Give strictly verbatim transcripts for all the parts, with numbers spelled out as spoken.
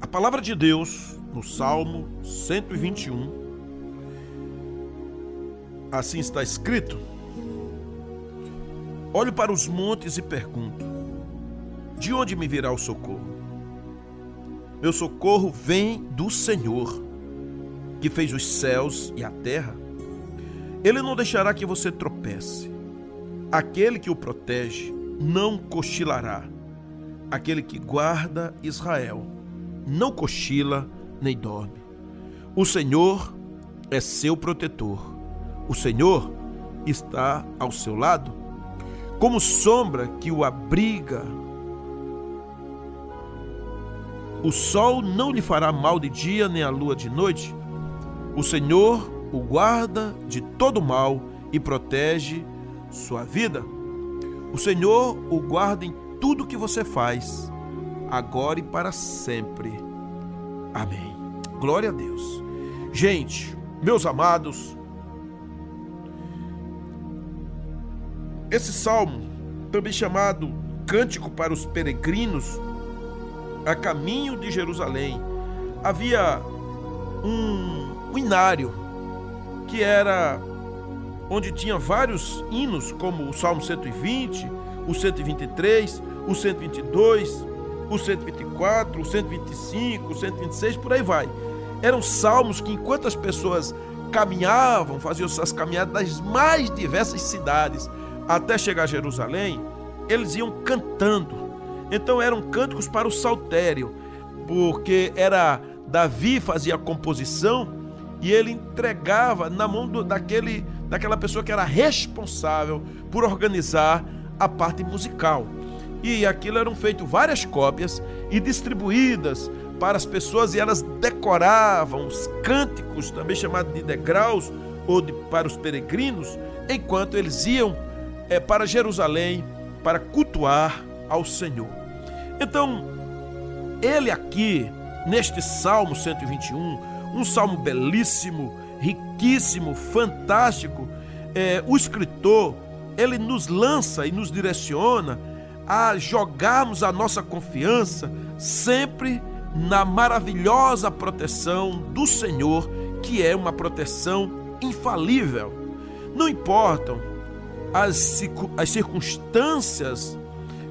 A palavra de Deus, no Salmo cento e vinte e um, assim está escrito: olho para os montes e pergunto, de onde me virá o socorro? Meu socorro vem do Senhor, que fez os céus e a terra. Ele não deixará que você tropece. Aquele que o protege não cochilará. Aquele que guarda Israel não cochila nem dorme. O Senhor é seu protetor. O Senhor está ao seu lado, como sombra que o abriga. O sol não lhe fará mal de dia, nem a lua de noite. O Senhor o guarda de todo mal e protege sua vida. O Senhor o guarda em tudo que você faz, agora e para sempre. Amém. Glória a Deus. Gente, meus amados, esse salmo, também chamado Cântico para os Peregrinos a caminho de Jerusalém, havia um hinário que era onde tinha vários hinos, como o Salmo cento e vinte, o cento e vinte e três, o cento e vinte e dois, o cento e vinte e quatro, o cento e vinte e cinco, o cento e vinte e seis, por aí vai. Eram salmos que, enquanto as pessoas caminhavam, faziam suas caminhadas das mais diversas cidades até chegar a Jerusalém, eles iam cantando. Então eram cânticos para o saltério, porque era Davi fazia a composição e ele entregava na mão do, daquele, daquela pessoa que era responsável por organizar a parte musical. E aquilo eram feito várias cópias e distribuídas para as pessoas, e elas decoravam os cânticos, também chamados de degraus ou de, para os peregrinos, enquanto eles iam É para Jerusalém, para cultuar ao Senhor. Então, ele aqui, neste Salmo cento e vinte e um, um salmo belíssimo, riquíssimo, fantástico, é, o escritor, ele nos lança e nos direciona a jogarmos a nossa confiança sempre na maravilhosa proteção do Senhor, que é uma proteção infalível. Não importam As, as circunstâncias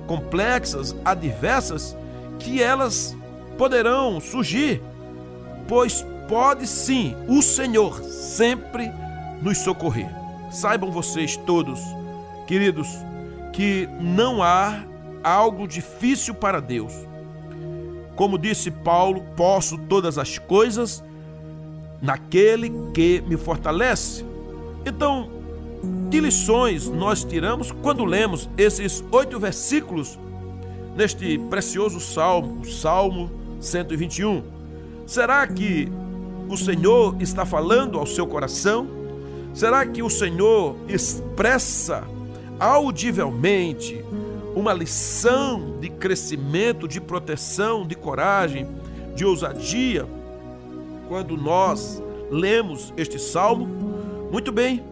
complexas, adversas, que elas poderão surgir, pois pode sim o Senhor sempre nos socorrer. Saibam vocês todos, queridos, que não há algo difícil para Deus. Como disse Paulo, posso todas as coisas naquele que me fortalece. Então, que lições nós tiramos quando lemos esses oito versículos neste precioso salmo, Salmo cento e vinte e um? Será que o Senhor está falando ao seu coração? Será que o Senhor expressa audivelmente uma lição de crescimento, de proteção, de coragem, de ousadia, quando nós lemos este salmo? Muito bem.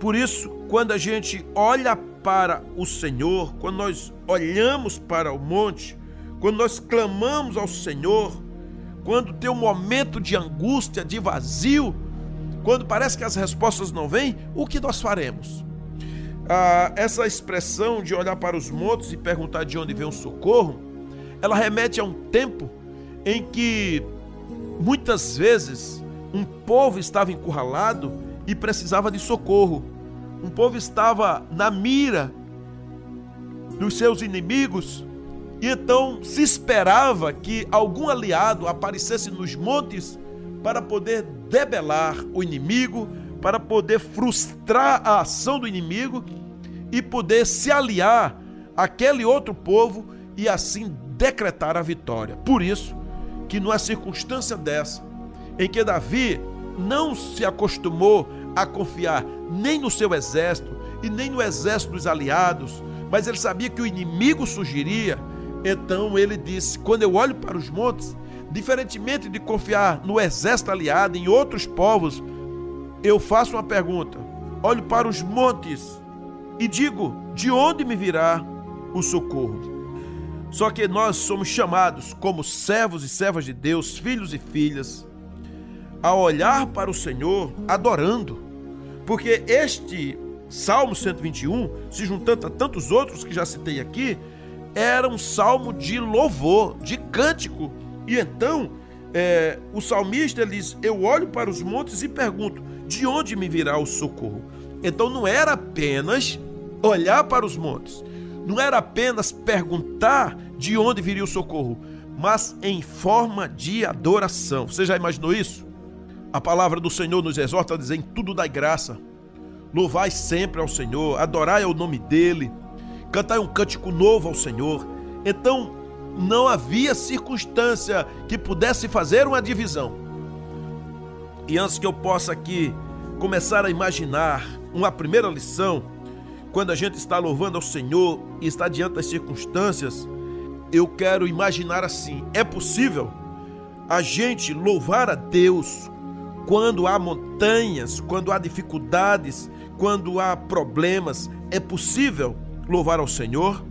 Por isso, quando a gente olha para o Senhor, quando nós olhamos para o monte, quando nós clamamos ao Senhor, quando tem um momento de angústia, de vazio, quando parece que as respostas não vêm, o que nós faremos? Ah, essa expressão de olhar para os montes e perguntar de onde vem o socorro, ela remete a um tempo em que muitas vezes um povo estava encurralado e precisava de socorro. Um povo estava na mira dos seus inimigos, e então se esperava que algum aliado aparecesse nos montes para poder debelar o inimigo, para poder frustrar a ação do inimigo e poder se aliar àquele outro povo e assim decretar a vitória. Por isso que numa circunstância dessa, em que Davi não se acostumou a confiar nem no seu exército e nem no exército dos aliados, mas ele sabia que o inimigo surgiria. Então ele disse: quando eu olho para os montes, diferentemente de confiar no exército aliado, em outros povos, eu faço uma pergunta, olho para os montes e digo, de onde me virá o socorro? Só que nós somos chamados como servos e servas de Deus, filhos e filhas, a olhar para o Senhor adorando. Porque este Salmo cento e vinte e um, se juntando a tantos outros que já citei aqui, era um salmo de louvor, de cântico. E então, é, o salmista diz, eu olho para os montes e pergunto, de onde me virá o socorro? Então não era apenas olhar para os montes, não era apenas perguntar de onde viria o socorro, mas em forma de adoração. Você já imaginou isso? A palavra do Senhor nos exorta a dizer, em tudo dai graça, louvai sempre ao Senhor, adorai ao nome dele, cantai um cântico novo ao Senhor. Então não havia circunstância que pudesse fazer uma divisão. E antes que eu possa aqui começar a imaginar uma primeira lição, quando a gente está louvando ao Senhor e está diante das circunstâncias, eu quero imaginar assim, é possível a gente louvar a Deus quando há montanhas, quando há dificuldades, quando há problemas, é possível louvar ao Senhor?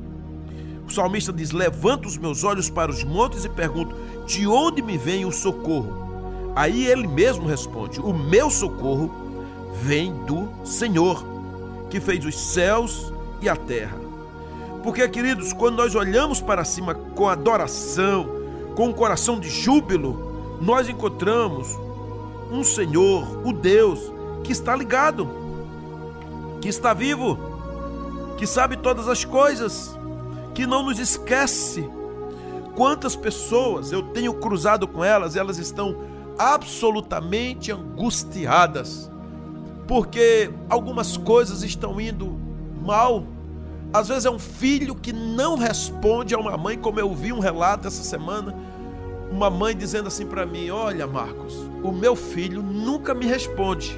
O salmista diz, levanto os meus olhos para os montes e pergunto, de onde me vem o socorro? Aí ele mesmo responde, o meu socorro vem do Senhor, que fez os céus e a terra. Porque, queridos, quando nós olhamos para cima com adoração, com um coração de júbilo, nós encontramos um Senhor, o Deus, que está ligado, que está vivo, que sabe todas as coisas, que não nos esquece. Quantas pessoas eu tenho cruzado com elas, elas estão absolutamente angustiadas, porque algumas coisas estão indo mal. Às vezes é um filho que não responde a uma mãe, como eu vi um relato essa semana, uma mãe dizendo assim para mim, olha Marcos, o meu filho nunca me responde,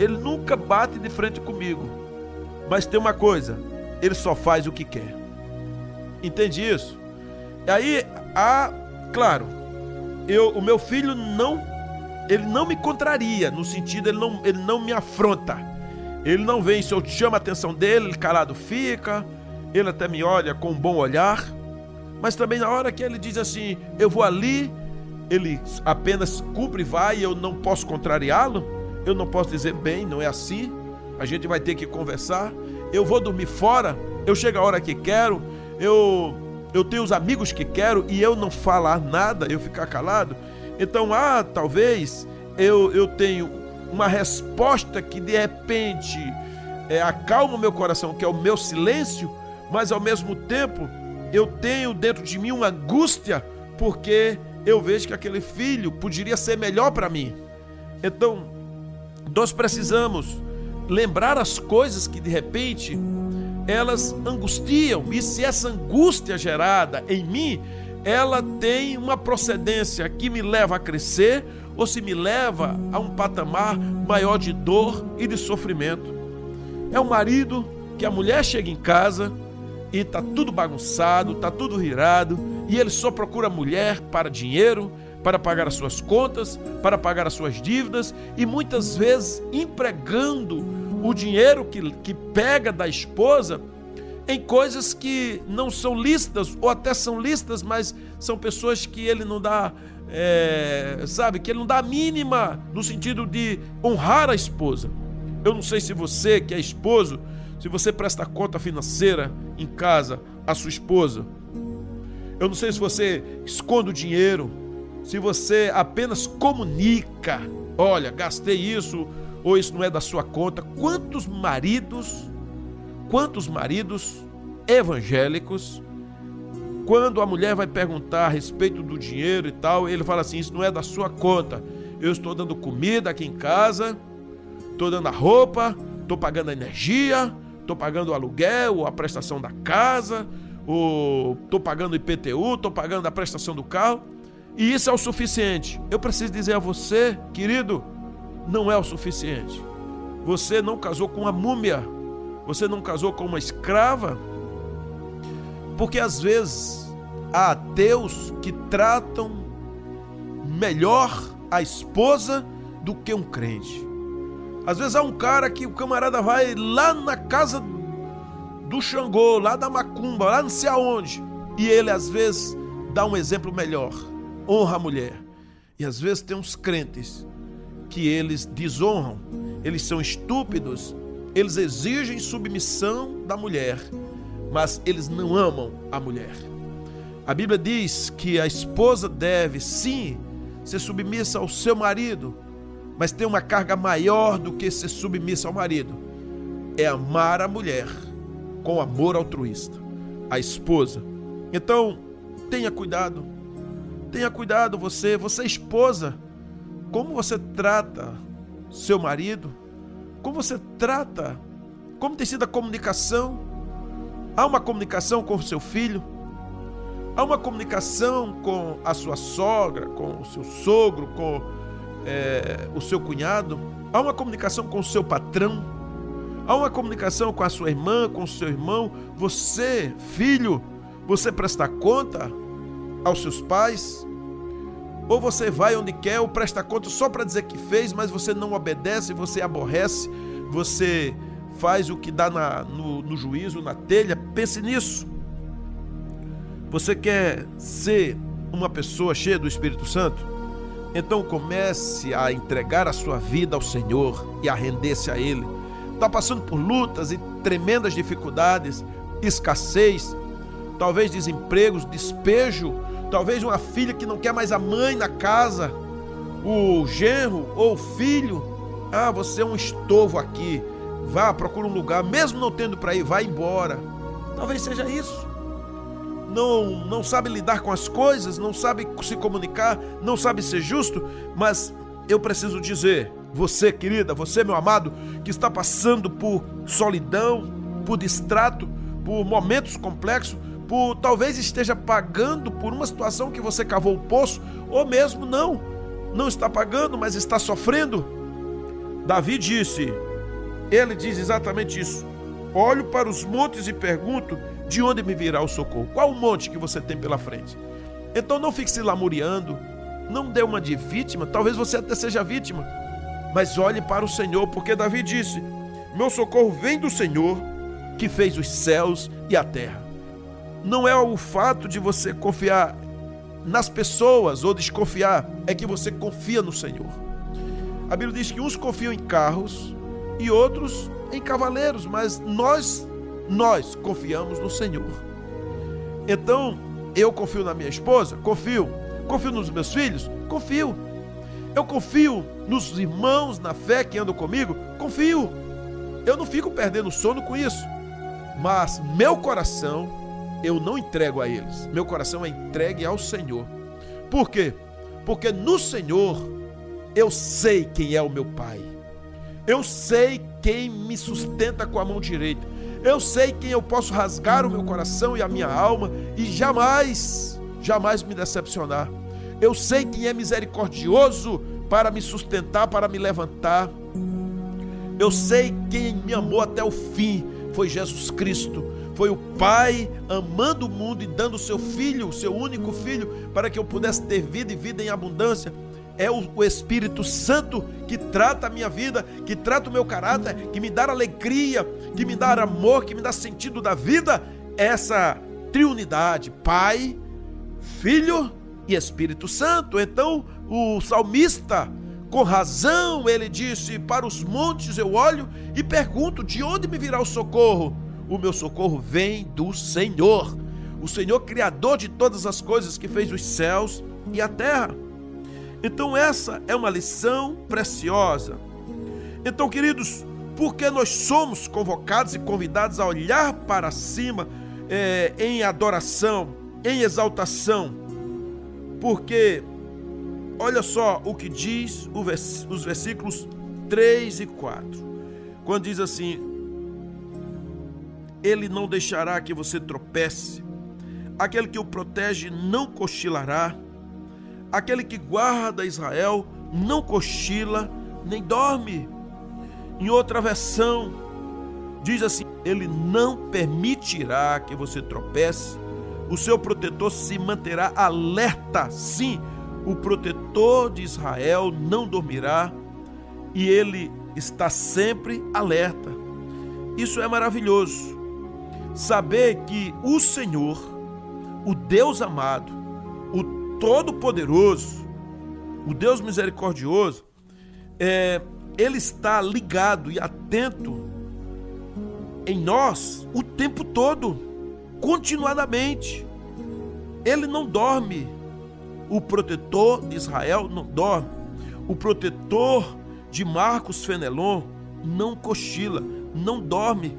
ele nunca bate de frente comigo, mas tem uma coisa, ele só faz o que quer. Entende isso? E aí, há, claro, eu, o meu filho não, ele não me contraria, no sentido, ele não, ele não me afronta. Ele não vem, se eu chamo a atenção dele, ele calado fica, ele até me olha com um bom olhar, mas também na hora que ele diz assim, eu vou ali, ele apenas cumpre e vai, eu não posso contrariá-lo, eu não posso dizer, bem, não é assim, a gente vai ter que conversar, eu vou dormir fora, eu chego a hora que quero, Eu, eu tenho os amigos que quero e eu não falar nada, eu ficar calado. Então, ah, talvez eu, eu tenho uma resposta que de repente é, acalma o meu coração, que é o meu silêncio, mas ao mesmo tempo eu tenho dentro de mim uma angústia, porque eu vejo que aquele filho poderia ser melhor para mim. Então, nós precisamos lembrar as coisas que de repente elas angustiam, e se essa angústia gerada em mim, ela tem uma procedência que me leva a crescer, ou se me leva a um patamar maior de dor e de sofrimento. É o marido que a mulher chega em casa e tá tudo bagunçado, tá tudo rirado, e ele só procura a mulher para dinheiro, para pagar as suas contas, para pagar as suas dívidas, e muitas vezes empregando o dinheiro que, que pega da esposa em coisas que não são lícitas, ou até são lícitas, mas são pessoas que ele não dá, é, sabe, que ele não dá a mínima no sentido de honrar a esposa. Eu não sei se você que é esposo, se você presta conta financeira em casa à sua esposa. Eu não sei se você esconde o dinheiro, se você apenas comunica, olha, gastei isso, ou isso não é da sua conta. Quantos maridos, quantos maridos evangélicos, quando a mulher vai perguntar a respeito do dinheiro e tal, ele fala assim, isso não é da sua conta, eu estou dando comida aqui em casa, estou dando a roupa, estou pagando a energia, estou pagando o aluguel, a prestação da casa, estou pagando o I P T U, estou pagando a prestação do carro, e isso é o suficiente. Eu preciso dizer a você, querido, não é o suficiente. Você não casou com uma múmia, você não casou com uma escrava, porque às vezes há ateus que tratam melhor a esposa do que um crente. Às vezes há um cara que o camarada vai lá na casa do Xangô, lá da Macumba, lá não sei aonde, E ele às vezes dá um exemplo melhor, honra a mulher. E às vezes tem uns crentes que eles desonram, eles são estúpidos, eles exigem submissão da mulher, mas eles não amam a mulher. A Bíblia diz que a esposa deve sim ser submissa ao seu marido, mas tem uma carga maior do que ser submissa ao marido, é amar a mulher com amor altruísta, a esposa. Então, tenha cuidado, tenha cuidado você, você esposa, como você trata seu marido, como você trata, como tem sido a comunicação. Há uma comunicação com o seu filho, há uma comunicação com a sua sogra, com o seu sogro, com é, o seu cunhado, há uma comunicação com o seu patrão, há uma comunicação com a sua irmã, com o seu irmão. Você, filho, você presta conta aos seus pais? Ou você vai onde quer, ou presta conta só para dizer que fez, mas você não obedece, você aborrece, você faz o que dá na, no, no juízo, na telha? Pense nisso. Você quer ser uma pessoa cheia do Espírito Santo? Então comece a entregar a sua vida ao Senhor e a render-se a Ele. Está passando por lutas e tremendas dificuldades, escassez, talvez desempregos, despejo, talvez uma filha que não quer mais a mãe na casa, o genro ou o filho. Ah, você é um estorvo aqui. Vá, procura um lugar, mesmo não tendo para ir, vá embora. Talvez seja isso. Não, não sabe lidar com as coisas, não sabe se comunicar, não sabe ser justo. Mas eu preciso dizer, você, querida, você, meu amado, que está passando por solidão, por distrato, por momentos complexos, por, talvez esteja pagando por uma situação que você cavou o poço, ou mesmo não, não está pagando, mas está sofrendo. Davi disse, ele diz exatamente isso: olho para os montes e pergunto, de onde me virá o socorro? Qual o monte que você tem pela frente? Então não fique se lamuriando, não dê uma de vítima, talvez você até seja vítima, mas olhe para o Senhor, porque Davi disse, meu socorro vem do Senhor, que fez os céus e a terra. Não é o fato de você confiar nas pessoas ou desconfiar, é que você confia no Senhor. A Bíblia diz que uns confiam em carros e outros em cavaleiros, mas nós, nós confiamos no Senhor. Então, eu confio na minha esposa? Confio. Confio nos meus filhos? Confio. Eu confio nos irmãos na fé que andam comigo? Confio. Eu não fico perdendo sono com isso, mas meu coração eu não entrego a eles, meu coração é entregue ao Senhor. Por quê? Porque no Senhor eu sei quem é o meu Pai, eu sei quem me sustenta com a mão direita, eu sei quem eu posso rasgar o meu coração e a minha alma e jamais, jamais me decepcionar. Eu sei quem é misericordioso para me sustentar, para me levantar. Eu sei quem me amou até o fim, foi Jesus Cristo. Foi o Pai amando o mundo e dando o seu filho, o seu único filho, para que eu pudesse ter vida e vida em abundância. É o Espírito Santo que trata a minha vida, que trata o meu caráter, que me dá alegria, que me dá amor, que me dá sentido da vida. Essa triunidade, Pai, Filho e Espírito Santo. Então o salmista, com razão, ele disse, para os montes eu olho e pergunto, de onde me virá o socorro? O meu socorro vem do Senhor, o Senhor Criador de todas as coisas, que fez os céus e a terra. Então essa é uma lição preciosa. Então, queridos, porque nós somos convocados e convidados a olhar para cima é, em adoração, em exaltação, porque olha só o que diz o vers- os versículos três e quatro, quando diz assim: Ele não deixará que você tropece. Aquele que o protege não cochilará. Aquele que guarda Israel não cochila nem dorme. Em outra versão, diz assim: Ele não permitirá que você tropece. O seu protetor se manterá alerta. Sim, o protetor de Israel não dormirá e ele está sempre alerta. Isso é maravilhoso. Saber que o Senhor, o Deus amado, o Todo-Poderoso, o Deus misericordioso, é, ele está ligado e atento em nós o tempo todo, continuadamente. Ele não dorme. O protetor de Israel não dorme. O protetor de Marcos Fenelon não cochila, não dorme.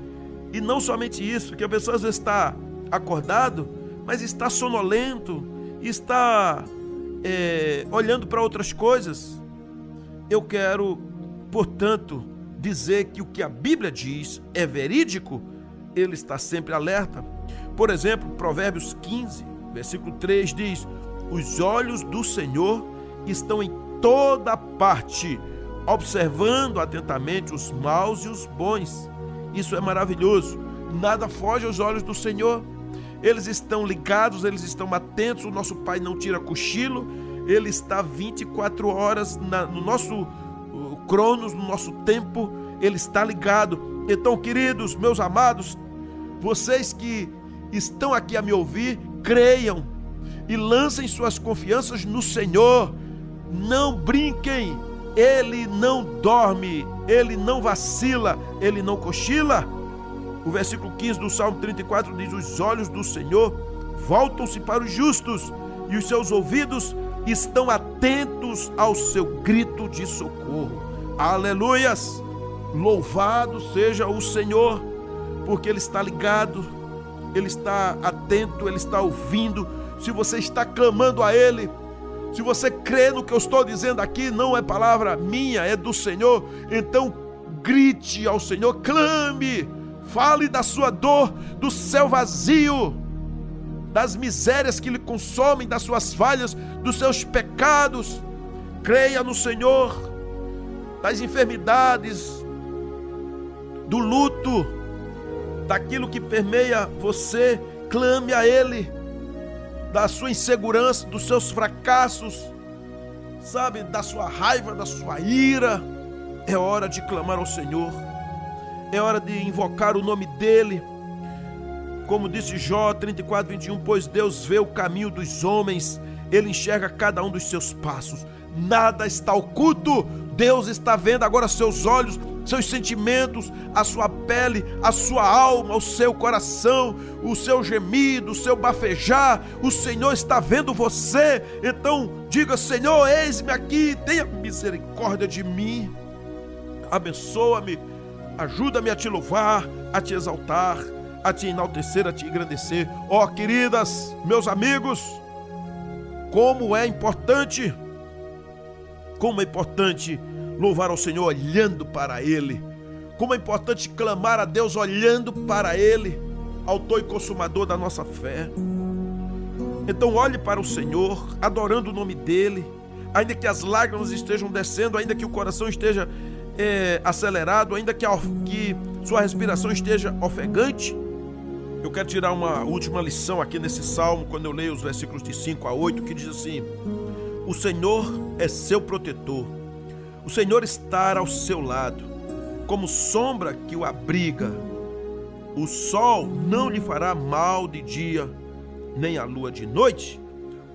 E não somente isso, que a pessoa às vezes está acordado, mas está sonolento, está é, olhando para outras coisas. Eu quero, portanto, dizer que o que a Bíblia diz é verídico, ele está sempre alerta. Por exemplo, Provérbios quinze, versículo três diz: os olhos do Senhor estão em toda parte, observando atentamente os maus e os bons. Isso é maravilhoso. Nada foge aos olhos do Senhor. Eles estão ligados, eles estão atentos. O nosso Pai não tira cochilo. Ele está vinte e quatro horas na, no nosso cronos, no nosso tempo. Ele está ligado. Então, queridos, meus amados, vocês que estão aqui a me ouvir, creiam e lancem suas confianças no Senhor. Não brinquem. Ele não dorme, ele não vacila, ele não cochila. O versículo quinze do Salmo trinta e quatro diz: os olhos do Senhor voltam-se para os justos e os seus ouvidos estão atentos ao seu grito de socorro. Aleluias! Louvado seja o Senhor, porque ele está ligado, ele está atento, ele está ouvindo. Se você está clamando a ele, se você crê no que eu estou dizendo aqui, não é palavra minha, é do Senhor, então grite ao Senhor, clame, fale da sua dor, do seu vazio, das misérias que lhe consomem, das suas falhas, dos seus pecados. Creia no Senhor, das enfermidades, do luto, daquilo que permeia você, clame a ele, da sua insegurança, dos seus fracassos, sabe, da sua raiva, da sua ira. É hora de clamar ao Senhor, é hora de invocar o nome dele, como disse Jó trinta e quatro, vinte e um, pois Deus vê o caminho dos homens, ele enxerga cada um dos seus passos, nada está oculto, Deus está vendo agora seus olhos, seus sentimentos, a sua pele, a sua alma, o seu coração, o seu gemido, o seu bafejar. O Senhor está vendo você. Então diga: Senhor, eis-me aqui, tenha misericórdia de mim, abençoa-me, ajuda-me a te louvar, a te exaltar, a te enaltecer, a te engrandecer. Ó, queridas, meus amigos, como é importante, como é importante louvar ao Senhor olhando para ele. Como é importante clamar a Deus olhando para ele, autor e consumador da nossa fé. Então olhe para o Senhor, adorando o nome dele, ainda que as lágrimas estejam descendo, ainda que o coração esteja é, acelerado, ainda que, a, que sua respiração esteja ofegante. Eu quero tirar uma última lição aqui nesse salmo, quando eu leio os versículos de cinco a oito, que diz assim: o Senhor é seu protetor, o Senhor está ao seu lado, como sombra que o abriga. O sol não lhe fará mal de dia, nem a lua de noite.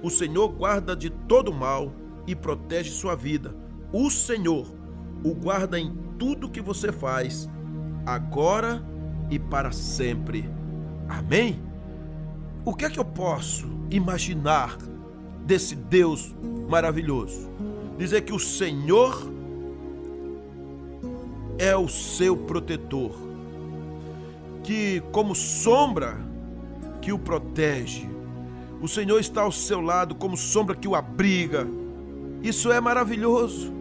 O Senhor guarda de todo mal e protege sua vida. O Senhor o guarda em tudo que você faz, agora e para sempre. Amém? O que é que eu posso imaginar desse Deus maravilhoso? Dizer que o Senhor é o seu protetor, que como sombra que o protege, o Senhor está ao seu lado como sombra que o abriga. Isso é maravilhoso.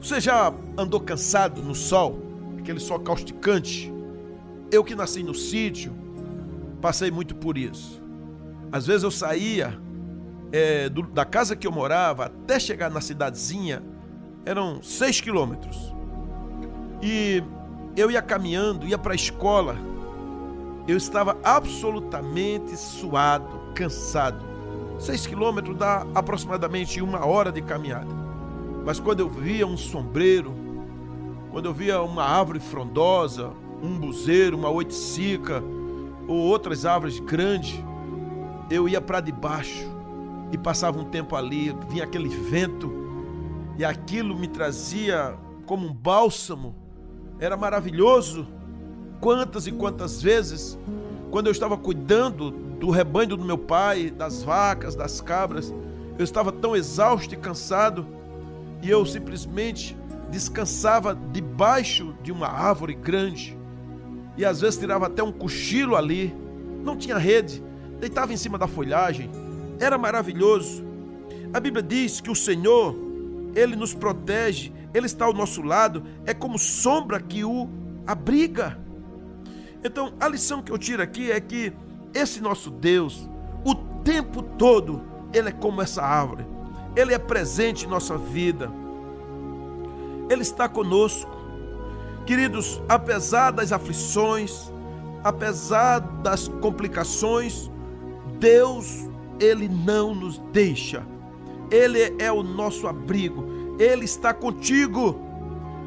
Você já andou cansado no sol, aquele sol causticante? Eu que nasci no sítio, passei muito por isso. Às vezes eu saía é, do, da casa que eu morava até chegar na cidadezinha, eram seis quilômetros. E eu ia caminhando, ia para a escola, eu estava absolutamente suado, cansado. Seis quilômetros dá aproximadamente uma hora de caminhada. Mas quando eu via um sombreiro, quando eu via uma árvore frondosa, um buzeiro, uma oiticica, ou outras árvores grandes, eu ia para debaixo e passava um tempo ali, vinha aquele vento e aquilo me trazia como um bálsamo, era maravilhoso. Quantas e quantas vezes, quando eu estava cuidando do rebanho do meu pai, das vacas, das cabras, eu estava tão exausto e cansado e eu simplesmente descansava debaixo de uma árvore grande e às vezes tirava até um cochilo ali, não tinha rede, deitava em cima da folhagem, era maravilhoso. A Bíblia diz que o Senhor, Ele nos protege, Ele está ao nosso lado, é como sombra que o abriga. Então a lição que eu tiro aqui é que esse nosso Deus, o tempo todo, Ele é como essa árvore, Ele é presente em nossa vida, Ele está conosco. Queridos, apesar das aflições, apesar das complicações, Deus, Ele não nos deixa. Ele é o nosso abrigo, Ele está contigo,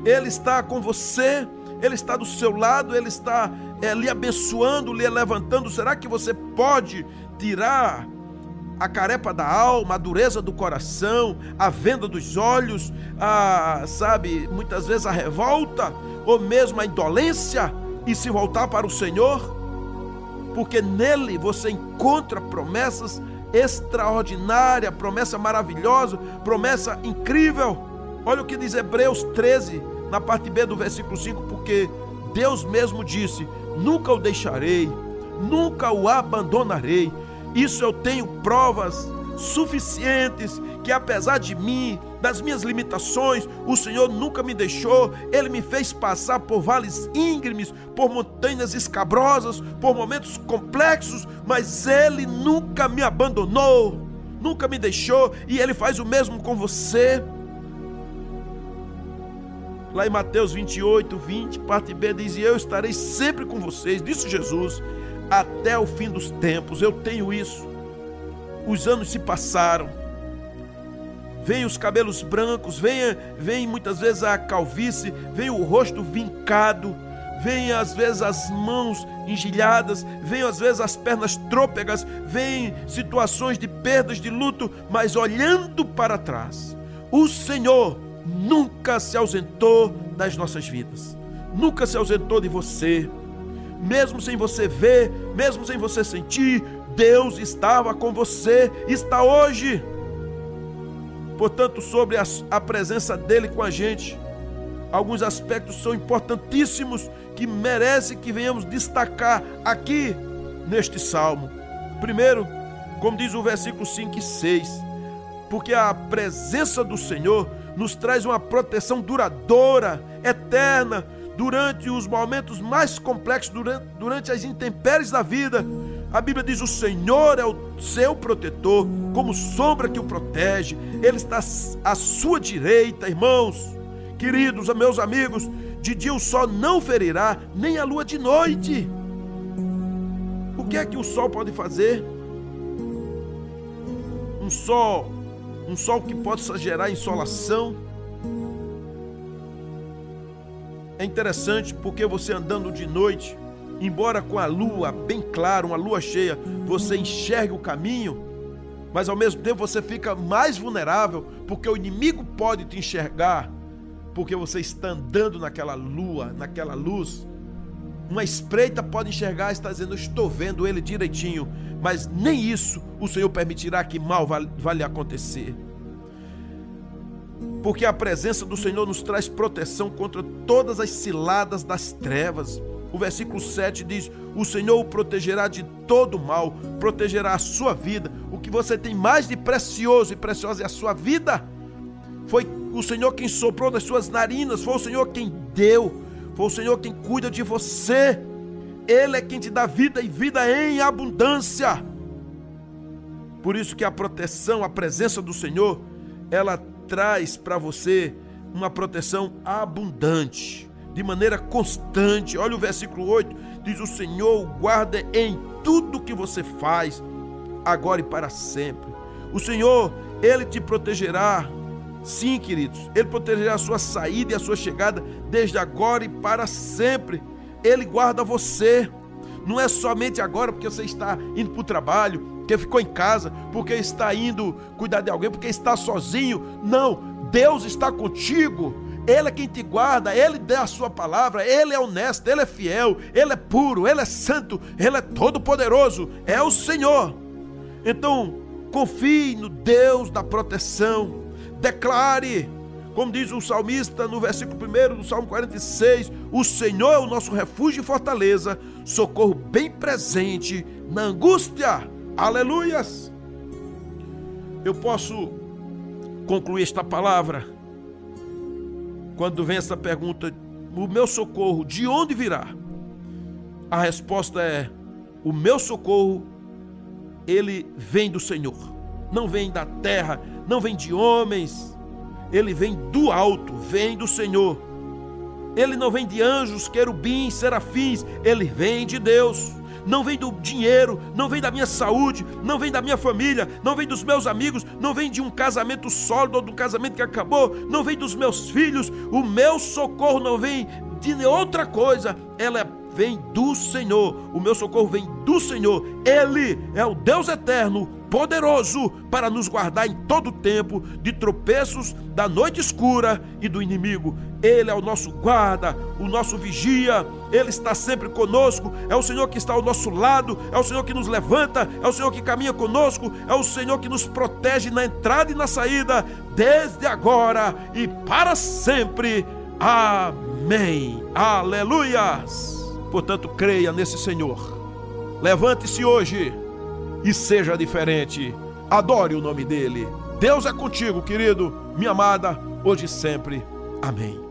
Ele está com você, Ele está do seu lado, Ele está é, lhe abençoando, lhe levantando. Será que você pode tirar a carepa da alma, a dureza do coração, a venda dos olhos, a, sabe, muitas vezes a revolta, ou mesmo a indolência, e se voltar para o Senhor? Porque nele você encontra promessas extraordinárias, promessa maravilhosa, promessa incrível. Olha o que diz Hebreus treze, na parte B do versículo cinco, porque Deus mesmo disse, nunca o deixarei, nunca o abandonarei. Isso eu tenho provas suficientes que apesar de mim, das minhas limitações, o Senhor nunca me deixou. Ele me fez passar por vales íngremes, por montanhas escabrosas, por momentos complexos, mas Ele nunca me abandonou, nunca me deixou, e Ele faz o mesmo com você. Lá em Mateus vinte e oito, vinte, parte B, diz, e eu estarei sempre com vocês, disse Jesus, até o fim dos tempos. Eu tenho isso. Os anos se passaram, vêm os cabelos brancos, vem, vem muitas vezes a calvície, vem o rosto vincado, vem às vezes as mãos engilhadas, vem às vezes as pernas trôpegas, vem situações de perdas, de luto, mas olhando para trás, o Senhor nunca se ausentou das nossas vidas, nunca se ausentou de você. Mesmo sem você ver, mesmo sem você sentir, Deus estava com você, está hoje. Portanto, sobre a, a presença dele com a gente, alguns aspectos são importantíssimos que merecem que venhamos destacar aqui neste salmo. Primeiro, como diz o versículo cinco e seis, porque a presença do Senhor nos traz uma proteção duradoura, eterna, durante os momentos mais complexos, durante, durante as intempéries da vida. A Bíblia diz, o Senhor é o seu protetor, como sombra que o protege, Ele está à sua direita. Irmãos, queridos, meus amigos, de dia o sol não ferirá, nem a lua de noite. O que é que o sol pode fazer? Um sol, um sol que possa gerar insolação. É interessante porque você andando de noite, embora com a lua bem clara, uma lua cheia, você enxerga o caminho, mas ao mesmo tempo você fica mais vulnerável, porque o inimigo pode te enxergar, porque você está andando naquela lua, naquela luz. Uma espreita pode enxergar e está dizendo, eu estou vendo ele direitinho, mas nem isso o Senhor permitirá que mal vá lhe acontecer. Porque a presença do Senhor nos traz proteção contra todas as ciladas das trevas. O versículo sete diz, o Senhor o protegerá de todo mal, protegerá a sua vida. O que você tem mais de precioso e preciosa é a sua vida. Foi o Senhor quem soprou das suas narinas, foi o Senhor quem deu, foi o Senhor quem cuida de você. Ele é quem te dá vida e vida em abundância. Por isso que a proteção, a presença do Senhor, ela traz para você uma proteção abundante, de maneira constante. Olha o versículo oito, diz, o Senhor o guarda em tudo que você faz, agora e para sempre. O Senhor, Ele te protegerá, sim, queridos, Ele protegerá a sua saída e a sua chegada, desde agora e para sempre. Ele guarda você, não é somente agora porque você está indo para o trabalho, porque ficou em casa, porque está indo cuidar de alguém, porque está sozinho. Não, Deus está contigo, Ele é quem te guarda, Ele dá a sua palavra, Ele é honesto, Ele é fiel, Ele é puro, Ele é santo, Ele é todo poderoso, é o Senhor. Então, confie no Deus da proteção, declare, como diz o salmista no versículo primeiro do Salmo quarenta e seis, o Senhor é o nosso refúgio e fortaleza, socorro bem presente na angústia. Aleluias! Eu posso concluir esta palavra quando vem essa pergunta: o meu socorro de onde virá? A resposta é: o meu socorro, ele vem do Senhor, não vem da terra, não vem de homens, ele vem do alto, vem do Senhor. Ele não vem de anjos, querubins, serafins, ele vem de Deus. Não vem do dinheiro, não vem da minha saúde, não vem da minha família, não vem dos meus amigos, não vem de um casamento sólido ou do casamento que acabou, não vem dos meus filhos. O meu socorro não vem de outra coisa, ela vem do Senhor. O meu socorro vem do Senhor. Ele é o Deus eterno, poderoso para nos guardar em todo tempo de tropeços, da noite escura e do inimigo. Ele é o nosso guarda, o nosso vigia, Ele está sempre conosco, é o Senhor que está ao nosso lado, é o Senhor que nos levanta, é o Senhor que caminha conosco, é o Senhor que nos protege na entrada e na saída, desde agora e para sempre. Amém. Aleluias! Portanto, creia nesse Senhor. Levante-se hoje e seja diferente. Adore o nome dele. Deus é contigo, querido, minha amada, hoje e sempre. Amém.